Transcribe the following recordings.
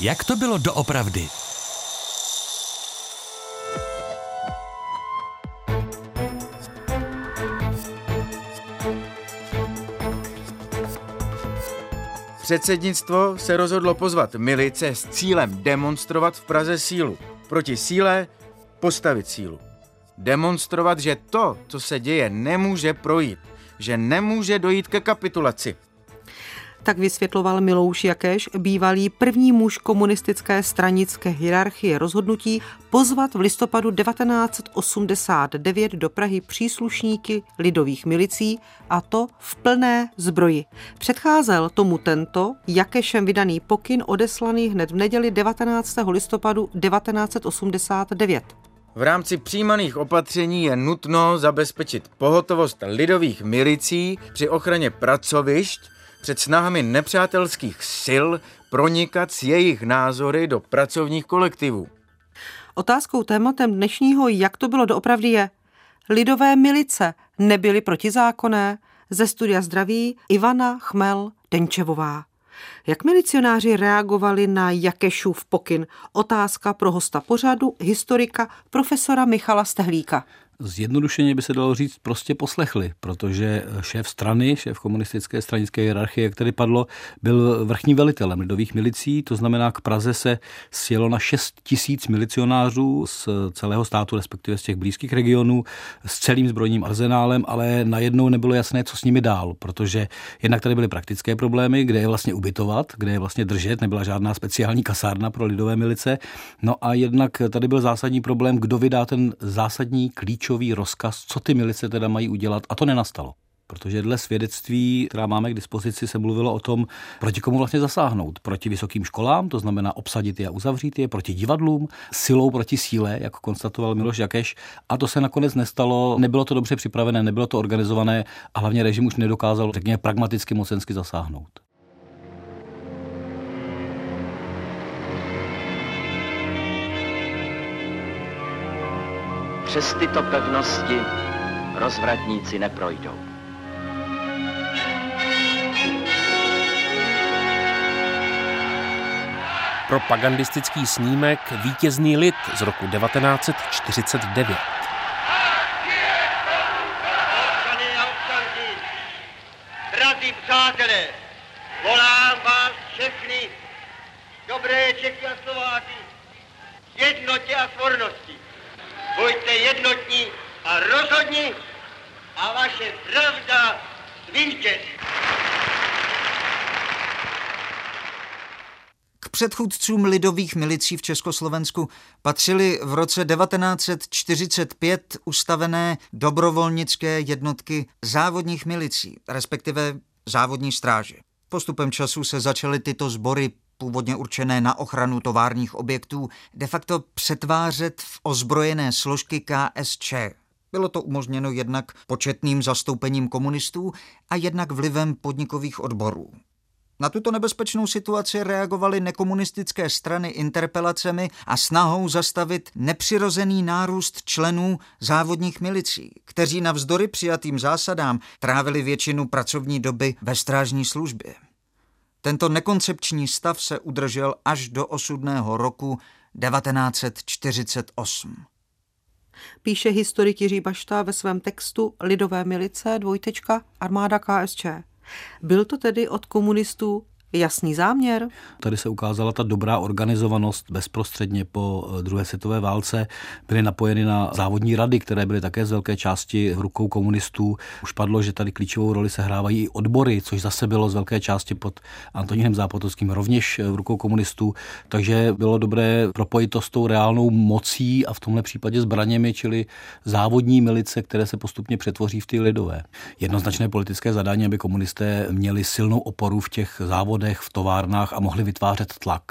Jak to bylo doopravdy? Předsednictvo se rozhodlo pozvat milice s cílem demonstrovat v Praze sílu. Proti síle postavit sílu. Demonstrovat, že to, co se děje, nemůže projít. Že nemůže dojít ke kapitulaci. Tak vysvětloval Milouš Jakeš, bývalý první muž komunistické stranické hierarchie, rozhodnutí pozvat v listopadu 1989 do Prahy příslušníky lidových milicí, a to v plné zbroji. Předcházel tomu tento Jakešem vydaný pokyn odeslaný hned v neděli 19. listopadu 1989. V rámci přijímaných opatření je nutno zabezpečit pohotovost lidových milicí při ochraně pracovišť před snahami nepřátelských sil pronikat s jejich názory do pracovních kolektivů. Otázkou tématem dnešního Jak to bylo doopravdy je: lidové milice nebyly protizákonné? Ze studia zdraví Ivana Chmel Denčevová. Jak milicionáři reagovali na Jakešův pokyn? Otázka pro hosta pořadu, historika, profesora Michala Stehlíka. Zjednodušeně by se dalo říct, prostě poslechli, protože šéf strany, šéf komunistické stranické hierarchie, jak tady padlo, byl vrchním velitelem lidových milicí, to znamená, k Praze se sjelo na 6 000 milicionářů z celého státu, respektive z těch blízkých regionů, s celým zbrojním arzenálem, ale najednou nebylo jasné, co s nimi dál, protože jednak tady byly praktické problémy, kde je vlastně ubytovat, kde je vlastně držet, nebyla žádná speciální kasárna pro lidové milice, no a jednak tady byl zásadní problém, kdo vydá ten zásadní klíč rozkaz, co ty milice teda mají udělat, a to nenastalo. Protože dle svědectví, která máme k dispozici, se mluvilo o tom, proti komu vlastně zasáhnout. Proti vysokým školám, to znamená obsadit je a uzavřít je, proti divadlům, silou proti síle, jak konstatoval Milouš Jakeš. A to se nakonec nestalo, nebylo to dobře připravené, nebylo to organizované a hlavně režim už nedokázal, řekněme, pragmaticky mocensky zasáhnout. Přes tyto pevnosti rozvratníci neprojdou. Propagandistický snímek Vítězný lid z roku 1949. Drazí přátelé, volám vás všechny, dobré Čechy a Slováky, jednotě a svornosti. Buďte jednotní a rozhodní a vaše pravda zvítězí. K předchůdcům lidových milicí v Československu patřily v roce 1945 ustavené dobrovolnické jednotky závodních milicí, respektive závodní stráže. Postupem času se začaly tyto sbory, původně určené na ochranu továrních objektů, de facto přetvářet v ozbrojené složky KSČ. Bylo to umožněno jednak početným zastoupením komunistů a jednak vlivem podnikových odborů. Na tuto nebezpečnou situaci reagovaly nekomunistické strany interpelacemi a snahou zastavit nepřirozený nárůst členů závodních milicí, kteří navzdory přijatým zásadám trávili většinu pracovní doby ve strážní službě. Tento nekoncepční stav se udržel až do osudného roku 1948. Píše historik Jiří Bašta ve svém textu Lidové milice : armáda KSČ. Byl to tedy od komunistů jasný záměr? Tady se ukázala ta dobrá organizovanost bezprostředně po druhé světové válce. Byly napojeny na závodní rady, které byly také z velké části rukou komunistů. Už padlo, že tady klíčovou roli sehrávají i odbory, což zase bylo z velké části pod Antonínem Zápotockým rovněž v rukou komunistů. Takže bylo dobré propojit to s tou reálnou mocí a v tomhle případě zbraněmi, čili závodní milice, které se postupně přetvoří v ty lidové. Jednoznačné politické zadání, aby komunisté měli silnou oporu v těch závodech, v továrnách a mohli vytvářet tlak.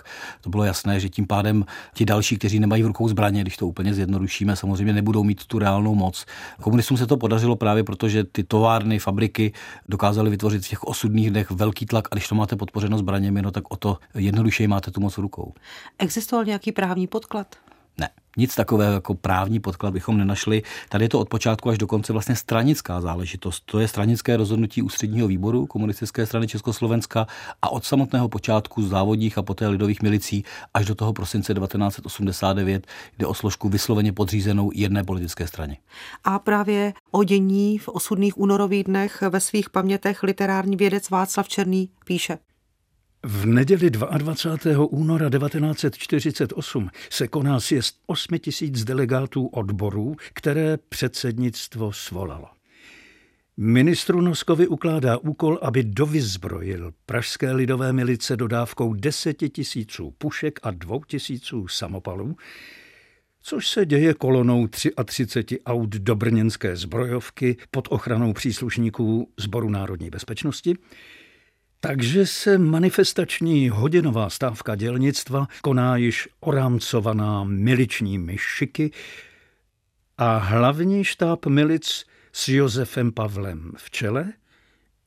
To bylo jasné, že tím pádem ti další, kteří nemají v rukou zbraně, když to úplně zjednodušíme, samozřejmě nebudou mít tu reálnou moc. Komunistům se to podařilo právě proto, že ty továrny, fabriky dokázaly vytvořit v těch osudných dnech velký tlak, a když to máte podpořeno zbraněmi, tak o to jednodušeji máte tu moc v rukou. Existoval nějaký právní podklad? Ne. nic takového jako právní podklad bychom nenašli. Tady je to od počátku až do konce vlastně stranická záležitost. To je stranické rozhodnutí ústředního výboru Komunistické strany Československa a od samotného počátku závodních a poté lidových milicí až do toho prosince 1989 jde o složku vysloveně podřízenou jedné politické straně. A právě o dění v osudných únorových dnech ve svých pamětech literární vědec Václav Černý píše. V neděli 22. února 1948 se koná sjezd 8 000 delegátů odborů, které předsednictvo svolalo. Ministru Noskovi ukládá úkol, aby dovyzbrojil pražské lidové milice dodávkou 10 000 pušek a 2 000 samopalů, což se děje kolonou 33 aut do brněnské zbrojovky pod ochranou příslušníků Sboru národní bezpečnosti. Takže se manifestační hodinová stávka dělnictva koná již orámcovaná miličními šiky a hlavní štáb milic s Josefem Pavlem v čele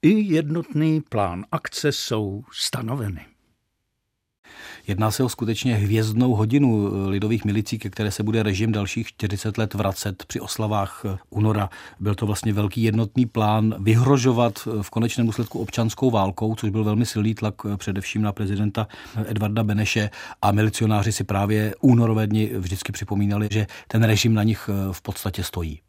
i jednotný plán akce jsou stanoveny. Jedná se o skutečně hvězdnou hodinu lidových milicí, ke které se bude režim dalších 40 let vracet při oslavách února. Byl to vlastně velký jednotný plán vyhrožovat v konečném důsledku občanskou válkou, což byl velmi silný tlak především na prezidenta Edvarda Beneše, a milicionáři si právě únorové dny vždycky připomínali, že ten režim na nich v podstatě stojí.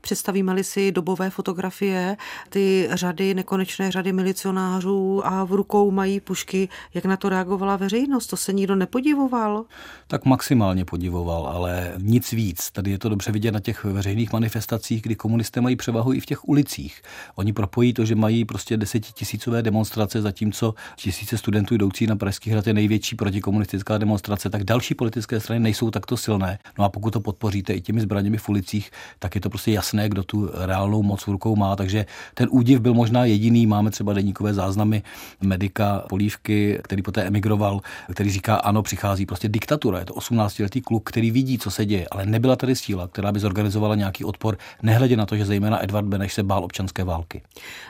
Představíme-li si dobové fotografie, ty řady, nekonečné řady milicionářů a v rukou mají pušky, jak na to reagovala veřejnost? To se nikdo nepodivoval? Tak maximálně podivoval, ale nic víc. Tady je to dobře vidět na těch veřejných manifestacích, kdy komunisté mají převahu i v těch ulicích. Oni propojí to, že mají prostě 10 000 demonstrace, zatímco tisíce studentů jdoucí na Pražský hrad je největší protikomunistická demonstrace, tak další politické strany nejsou takto silné. No a pokud to podpoříte i těmi zbraněmi v ulicích, tak je to prostě jasné, kdo tu reálnou moc v rukou má, takže ten údiv byl možná jediný. Máme třeba deníkové záznamy medika Polívky, který poté emigroval, který říká, ano, přichází prostě diktatura. Je to 18-letý kluk, který vidí, co se děje, ale nebyla tady síla, která by zorganizovala nějaký odpor, nehledě na to, že zejména Edvard Beneš se bál občanské války.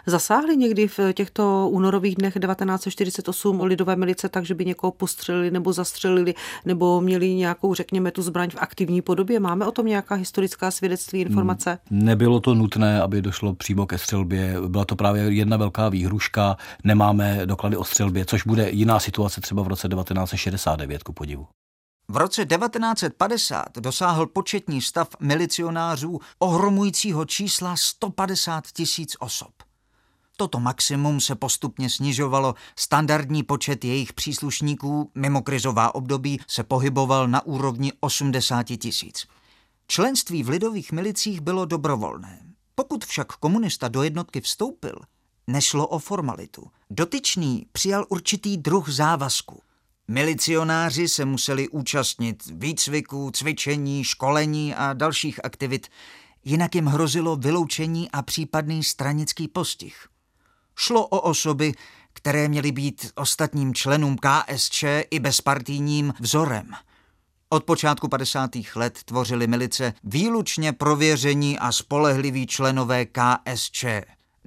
Zasáhli někdy v těchto únorových dnech 1948 lidové milice tak, že by někoho postřelili nebo zastřelili, nebo měli nějakou, řekněme, tu zbraň v aktivní podobě? Máme o tom nějaká historická svědectví, informace? Nebylo to nutné, aby došlo přímo ke střelbě. Byla to právě jedna velká výhruška. Nemáme doklady o střelbě, což bude jiná situace třeba v roce 1969, ku podivu. V roce 1950 dosáhl početní stav milicionářů ohromujícího čísla 150 000 osob. Toto maximum se postupně snižovalo, standardní počet jejich příslušníků mimo krizová období se pohyboval na úrovni 80 000. Členství v lidových milicích bylo dobrovolné. Pokud však komunista do jednotky vstoupil, nešlo o formalitu. Dotyčný přijal určitý druh závazku. Milicionáři se museli účastnit výcviku, cvičení, školení a dalších aktivit, jinak jim hrozilo vyloučení a případný stranický postih. Šlo o osoby, které měly být ostatním členům KSČ i bezpartijním vzorem. Od počátku 50. let tvořili milice výlučně prověření a spolehliví členové KSČ.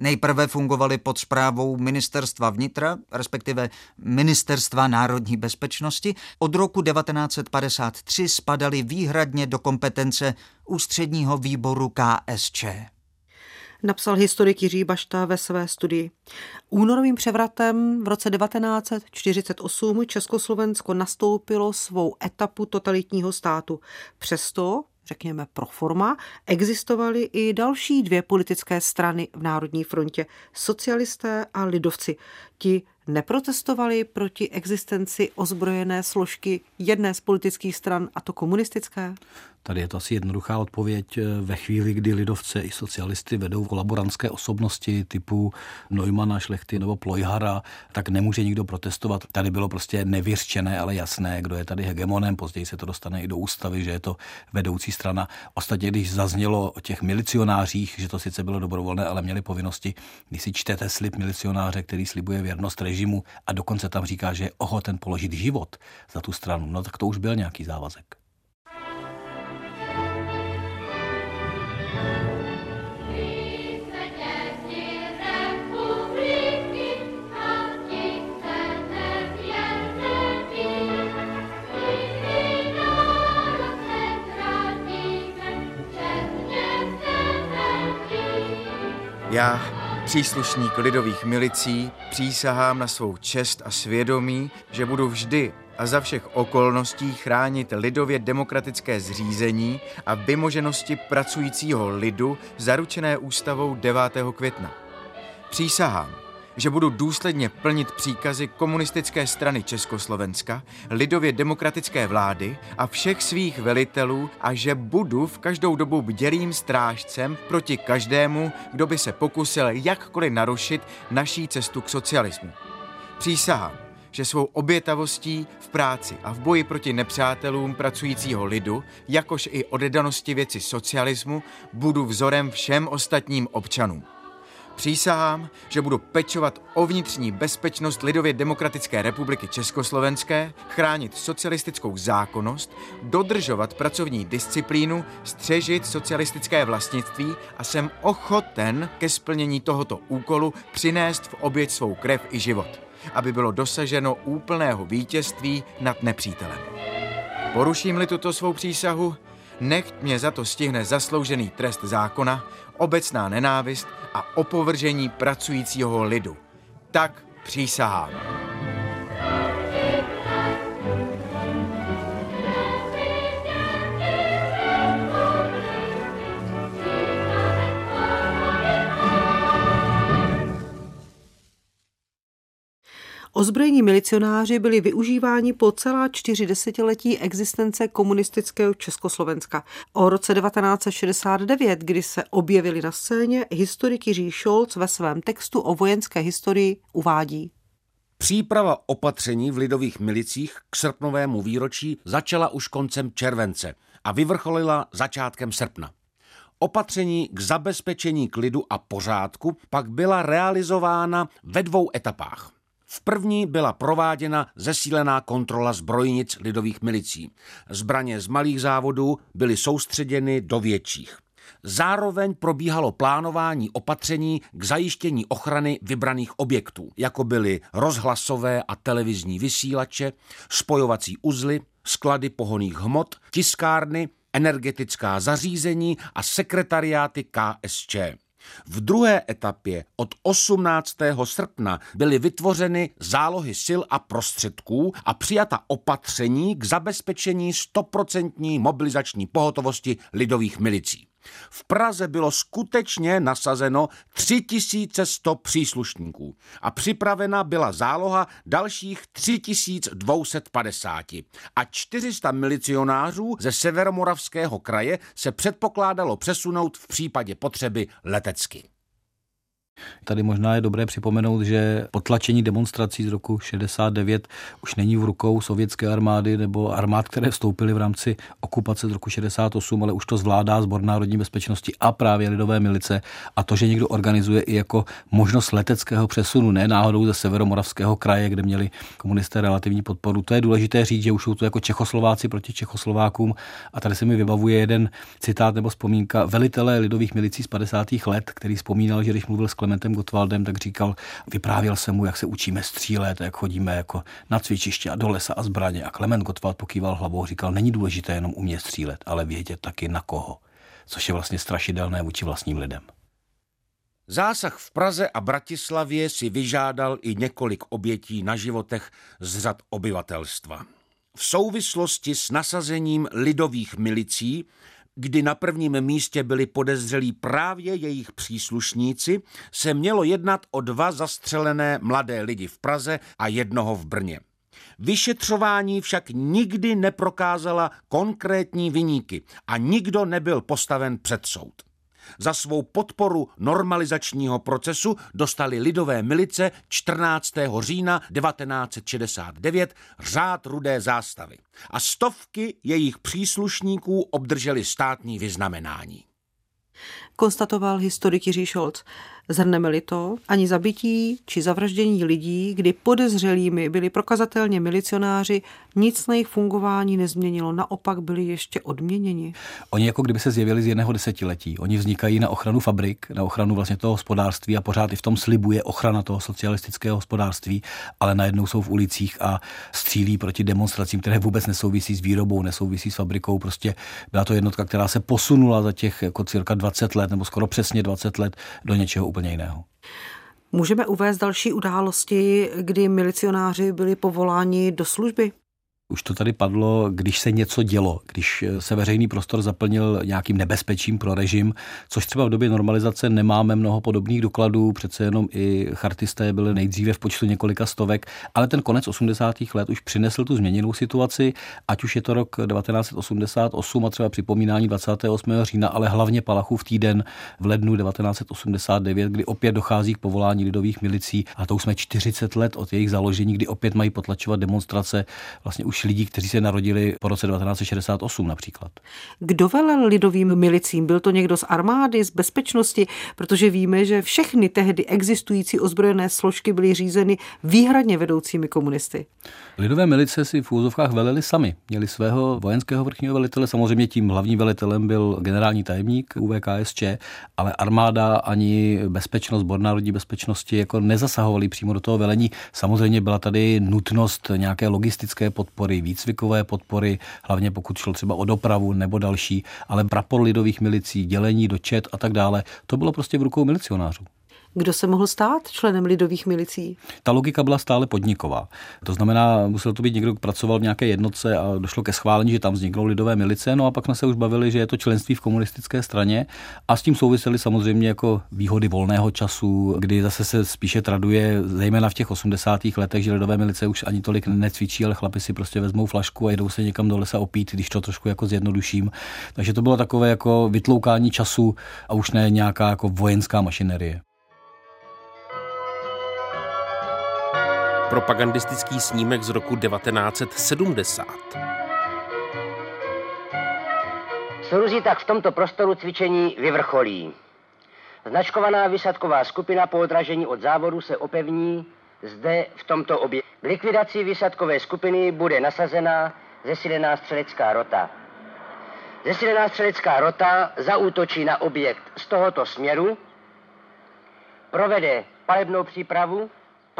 Nejprve fungovali pod správou Ministerstva vnitra, respektive Ministerstva národní bezpečnosti. Od roku 1953 spadali výhradně do kompetence Ústředního výboru KSČ. Napsal historik Jiří Bašta ve své studii. Únorovým převratem v roce 1948 Československo nastoupilo svou etapu totalitního státu. Přesto, řekněme pro forma, existovaly i další dvě politické strany v Národní frontě, socialisté a lidovci. Ti neprotestovali proti existenci ozbrojené složky jedné z politických stran, a to komunistické? Tady je to asi jednoduchá odpověď. Ve chvíli, kdy lidovce i socialisty vedou kolaborantské osobnosti typu Neumana, Šlechty nebo Plojhara, tak nemůže nikdo protestovat. Tady bylo prostě nevyřčené, ale jasné, kdo je tady hegemonem. Později se to dostane i do ústavy, že je to vedoucí strana. Ostatně, když zaznělo o těch milicionářích, že to sice bylo dobrovolné, ale měli povinnosti, když si čtete slib milicionáře, který slibuje věrnost režimu a dokonce tam říká, že je ochoten položit život za tu stranu, no tak to už byl nějaký závazek. Já, příslušník lidových milicí, přísahám na svou čest a svědomí, že budu vždy a za všech okolností chránit lidově demokratické zřízení a vymoženosti pracujícího lidu zaručené ústavou 9. května. Přísahám, že budu důsledně plnit příkazy Komunistické strany Československa, lidově demokratické vlády a všech svých velitelů a že budu v každou dobu bdělým strážcem proti každému, kdo by se pokusil jakkoliv narušit naší cestu k socialismu. Přísahám, že svou obětavostí v práci a v boji proti nepřátelům pracujícího lidu, jakož i oddanosti věci socialismu, budu vzorem všem ostatním občanům. Přísahám, že budu pečovat o vnitřní bezpečnost Lidově demokratické republiky československé, chránit socialistickou zákonnost, dodržovat pracovní disciplínu, střežit socialistické vlastnictví a jsem ochoten ke splnění tohoto úkolu přinést v oběť svou krev i život, aby bylo dosaženo úplného vítězství nad nepřítelem. Poruším-li tuto svou přísahu, nechť mě za to stihne zasloužený trest zákona, obecná nenávist a opovržení pracujícího lidu. Tak přísahám. Ozbrojení milicionáři byli využíváni po celá 4 desetiletí existence komunistického Československa. O roce 1969, kdy se objevili na scéně, historik Jiří Šolc ve svém textu o vojenské historii uvádí. Příprava opatření v lidových milicích k srpnovému výročí začala už koncem července a vyvrcholila začátkem srpna. Opatření k zabezpečení klidu a pořádku pak byla realizována ve 2 etapách. V první byla prováděna zesílená kontrola zbrojnic lidových milicí. Zbraně z malých závodů byly soustředěny do větších. Zároveň probíhalo plánování opatření k zajištění ochrany vybraných objektů, jako byly rozhlasové a televizní vysílače, spojovací uzly, sklady pohonných hmot, tiskárny, energetická zařízení a sekretariáty KSČ. V druhé etapě od 18. srpna byly vytvořeny zálohy sil a prostředků a přijata opatření k zabezpečení 100% mobilizační pohotovosti lidových milicí. V Praze bylo skutečně nasazeno 3100 příslušníků a připravena byla záloha dalších 3250 a 400 milicionářů ze Severomoravského kraje se předpokládalo přesunout v případě potřeby letecky. Tady možná je dobré připomenout, že potlačení demonstrací z roku 69 už není v rukou sovětské armády nebo armád, které vstoupily v rámci okupace z roku 68, ale už to zvládá Sbor národní bezpečnosti a právě lidové milice. A to, že někdo organizuje i jako možnost leteckého přesunu, ne náhodou ze Severomoravského kraje, kde měli komunisté relativní podporu. To je důležité říct, že už jsou to jako Čechoslováci proti Čechoslovákům. A tady se mi vybavuje jeden citát nebo vzpomínka velitele lidových milicí z 50. let, který vzpomínal, že když mluvil s Klementem Gottwaldem, tak říkal, vyprávěl jsem mu, jak se učíme střílet, jak chodíme jako na cvičiště a do lesa a zbraně. A Klement Gottwald pokýval hlavou, říkal, není důležité jenom umět střílet, ale vědět taky na koho, což je vlastně strašidelné vůči vlastním lidem. Zásah v Praze a Bratislavě si vyžádal i několik obětí na životech z řad obyvatelstva. V souvislosti s nasazením lidových milicí, kdy na prvním místě byli podezřelí právě jejich příslušníci, se mělo jednat o 2 zastřelené mladé lidi v Praze a jednoho v Brně. Vyšetřování však nikdy neprokázala konkrétní viníky a nikdo nebyl postaven před soud. Za svou podporu normalizačního procesu dostali lidové milice 14. října 1969 řád rudé zástavy a stovky jejich příslušníků obdrželi státní vyznamenání. Konstatoval historik Jiří Šolc. Zhrneme-li to, ani zabití či zavraždění lidí, kdy podezřelými byli prokazatelně milicionáři, nic na jejich fungování nezměnilo, naopak byli ještě odměněni. Oni jako kdyby se zjevili z jiného desetiletí. Oni vznikají na ochranu fabrik, na ochranu vlastně toho hospodářství a pořád i v tom slibu je ochrana toho socialistického hospodářství, ale najednou jsou v ulicích a střílí proti demonstracím, které vůbec nesouvisí s výrobou, nesouvisí s fabrikou. Prostě byla to jednotka, která se posunula za těch jako cirka 20 let. let nebo skoro přesně 20 let do něčeho úplně jiného. Můžeme uvést další události, kdy milicionáři byli povoláni do služby? Už to tady padlo, když se něco dělo, když se veřejný prostor zaplnil nějakým nebezpečím pro režim, což třeba v době normalizace nemáme mnoho podobných dokladů, přece jenom i chartisté byli nejdříve v počtu několika stovek, ale ten konec 80. let už přinesl tu změněnou situaci, ať už je to rok 1988 a třeba připomínání 28. října, ale hlavně Palachův týden v lednu 1989, kdy opět dochází k povolání lidových milicí a to už jsme 40 let od jejich založení, kdy opět mají potlačovat demonstrace vlastně už lidí, kteří se narodili po roce 1968 například. Kdo velel lidovým milicím? Byl to někdo z armády, z bezpečnosti? Protože víme, že všechny tehdy existující ozbrojené složky byly řízeny výhradně vedoucími komunisty. Lidové milice si v úzovkách veleli sami. Měli svého vojenského vrchního velitele, samozřejmě tím hlavním velitelem byl generální tajemník UVKSČ, ale armáda ani bezpečnost, Sbor národní bezpečnosti jako nezasahovali přímo do toho velení. Samozřejmě byla tady nutnost nějaké logistické podpory, výcvikové podpory, hlavně pokud šlo třeba o dopravu nebo další, ale prapor lidových milicí, dělení do čet a tak dále, to bylo prostě v rukou milicionářů. Kdo se mohl stát členem lidových milicí? Ta logika byla stále podniková. To znamená, musel to být někdo, kdo pracoval v nějaké jednotce a došlo ke schválení, že tam vzniknou lidové milice, no a pak jsme se už bavili, že je to členství v komunistické straně a s tím souvisely samozřejmě jako výhody volného času, kdy zase se spíše traduje, zejména v těch 80. letech, že lidové milice už ani tolik necvičí, ale chlapi si prostě vezmou flašku a jdou se někam do lesa opít, když to trošku jako zjednoduším. Takže to bylo takové jako vytloukání času a už ne nějaká jako vojenská mašinerie. Propagandistický snímek z roku 1970. Soruzi tak v tomto prostoru cvičení vyvrcholí. Značkovaná vysadková skupina po odražení od závodu se opevní zde v tomto objektu. K likvidaci vysadkové skupiny bude nasazena zesílená střelecká rota. Zesílená střelecká rota zaútočí na objekt z tohoto směru, provede palebnou přípravu.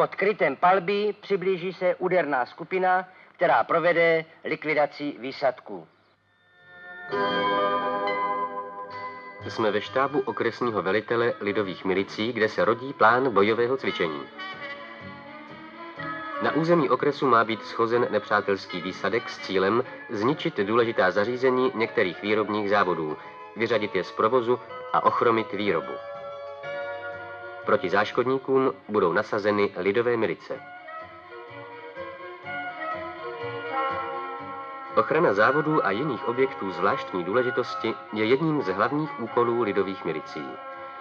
Pod krytem palby přiblíží se úderná skupina, která provede likvidaci výsadků. Jsme ve štábu okresního velitele lidových milicí, kde se rodí plán bojového cvičení. Na území okresu má být shozen nepřátelský výsadek s cílem zničit důležitá zařízení některých výrobních závodů, vyřadit je z provozu a ochromit výrobu. Proti záškodníkům budou nasazeny lidové milice. Ochrana závodů a jiných objektů zvláštní důležitosti je jedním z hlavních úkolů lidových milicí.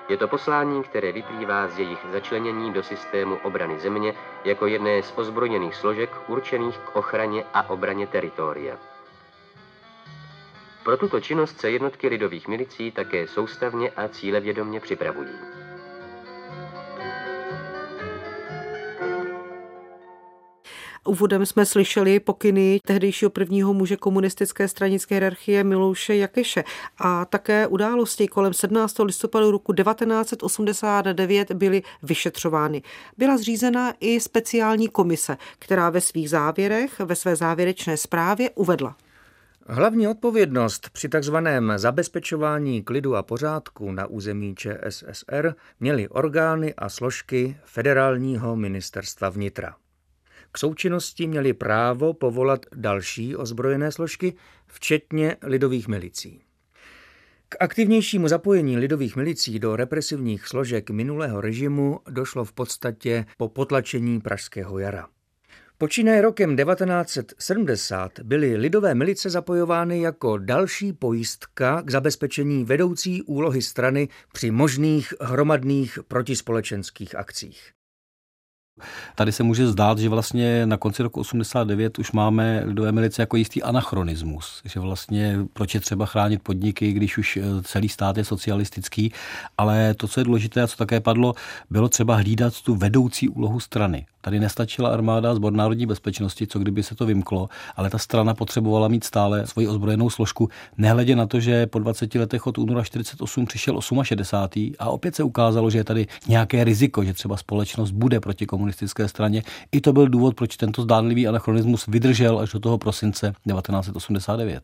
Je to poslání, které vyplývá z jejich začlenění do systému obrany země jako jedné z ozbrojených složek určených k ochraně a obraně teritoria. Pro tuto činnost se jednotky lidových milicí také soustavně a cílevědomě připravují. Úvodem jsme slyšeli pokyny tehdejšího prvního muže komunistické stranické hierarchie Milouše Jakeše a také události kolem 17. listopadu roku 1989 byly vyšetřovány. Byla zřízena i speciální komise, která ve své závěrečné zprávě uvedla. Hlavní odpovědnost při takzvaném zabezpečování klidu a pořádku na území ČSSR měly orgány a složky Federálního ministerstva vnitra. K součinnosti měli právo povolat další ozbrojené složky, včetně lidových milicí. K aktivnějšímu zapojení lidových milicí do represivních složek minulého režimu došlo v podstatě po potlačení pražského jara. Počínaje rokem 1970 byly lidové milice zapojovány jako další pojistka k zabezpečení vedoucí úlohy strany při možných hromadných protispolečenských akcích. Tady se může zdát, že vlastně na konci roku 89 už máme lidové milice jako jistý anachronismus, že vlastně proč je třeba chránit podniky, když už celý stát je socialistický, ale to, co je důležité a co také padlo, bylo třeba hlídat tu vedoucí úlohu strany. Tady nestačila armáda, Sbor národní bezpečnosti, co kdyby se to vymklo, ale ta strana potřebovala mít stále svoji ozbrojenou složku, nehledě na to, že po 20 letech od února 1948 přišel 68. a opět se ukázalo, že je tady nějaké riziko, že třeba společnost bude proti komunistické straně. I to byl důvod, proč tento zdánlivý anachronismus vydržel až do toho prosince 1989.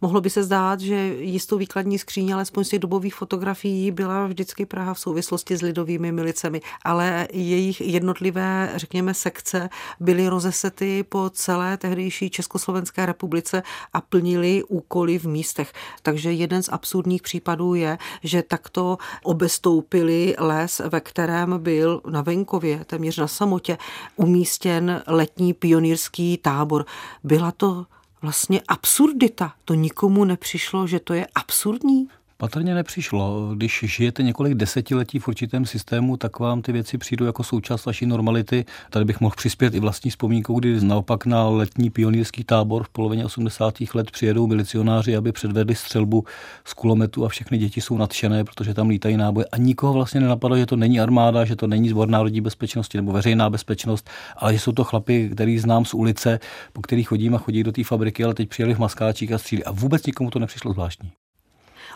Mohlo by se zdát, že jistou výkladní skříň, alespoň z těch dobových fotografií, byla vždycky Praha v souvislosti s lidovými milicemi, ale jejich jednotlivé, řekněme, sekce byly rozesety po celé tehdejší Československé republice a plnili úkoly v místech. Takže jeden z absurdních případů je, že takto obestoupili les, ve kterém byl na venkově, téměř na samotě, umístěn letní pionýrský tábor. Byla to vlastně absurdita. To nikomu nepřišlo, že to je absurdní? Patrně nepřišlo. Když žijete několik desetiletí v určitém systému, tak vám ty věci přijdou jako součást vaší normality. Tady bych mohl přispět i vlastní vzpomínkou, kdy naopak na letní pionýrský tábor v polovině 80. let přijedou milicionáři, aby předvedli střelbu z kulometu a všechny děti jsou nadšené, protože tam lítají náboje a nikoho vlastně nenapadlo, že to není armáda, že to není Sbor národní bezpečnosti nebo veřejná bezpečnost, ale že jsou to chlapi, který znám z ulice, po kterých chodím a chodí do té fabriky, ale teď přijeli v maskáčích a střílí a vůbec nikomu to nepřišlo zvláštní.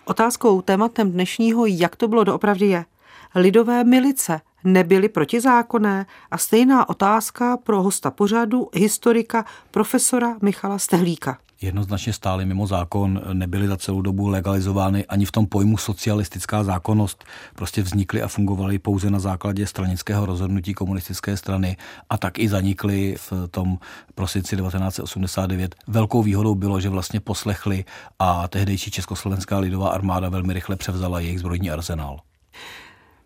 Otázkou, tématem dnešního, jak to bylo doopravdy, je: lidové milice nebyly protizákonné? A stejná otázka pro hosta pořadu, historika, profesora Michala Stehlíka. Jednoznačně stály mimo zákon, nebyly za celou dobu legalizovány ani v tom pojmu socialistická zákonnost. Prostě vznikly a fungovaly pouze na základě stranického rozhodnutí komunistické strany a tak i zanikly v tom prosinci 1989. Velkou výhodou bylo, že vlastně poslechli a tehdejší Československá lidová armáda velmi rychle převzala jejich zbrojní arzenál.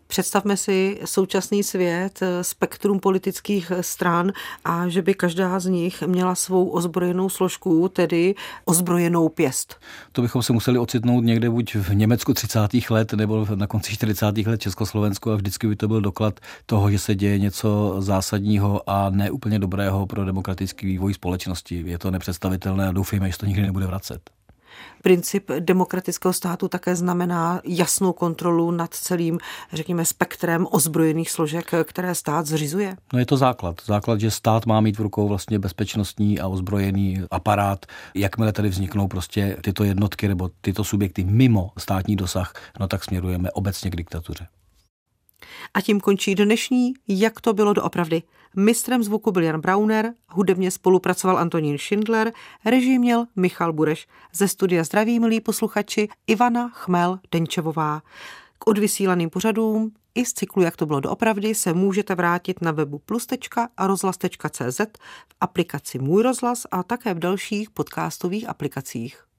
Představme si současný svět, spektrum politických stran a že by každá z nich měla svou ozbrojenou složku, tedy ozbrojenou pěst. To bychom se museli ocitnout někde buď v Německu 30. let nebo na konci 40. let Československu a vždycky by to byl doklad toho, že se děje něco zásadního a ne úplně dobrého pro demokratický vývoj společnosti. Je to nepředstavitelné a doufejme, že to nikdy nebude vracet. Princip demokratického státu také znamená jasnou kontrolu nad celým, řekněme, spektrem ozbrojených složek, které stát zřizuje. No je to základ. Základ, že stát má mít v rukou vlastně bezpečnostní a ozbrojený aparát. Jakmile tady vzniknou prostě tyto jednotky nebo tyto subjekty mimo státní dosah, no tak směrujeme obecně k diktatuře. A tím končí dnešní Jak to bylo doopravdy. Mistrem zvuku byl Jan Brauner, hudebně spolupracoval Antonín Schindler, režii měl Michal Bureš. Ze studia zdraví, milí posluchači, Ivana Chmel Denčevová. K odvysílaným pořadům i z cyklu Jak to bylo doopravdy se můžete vrátit na webu plus.rozhlas.cz, v aplikaci Můj rozhlas a také v dalších podcastových aplikacích.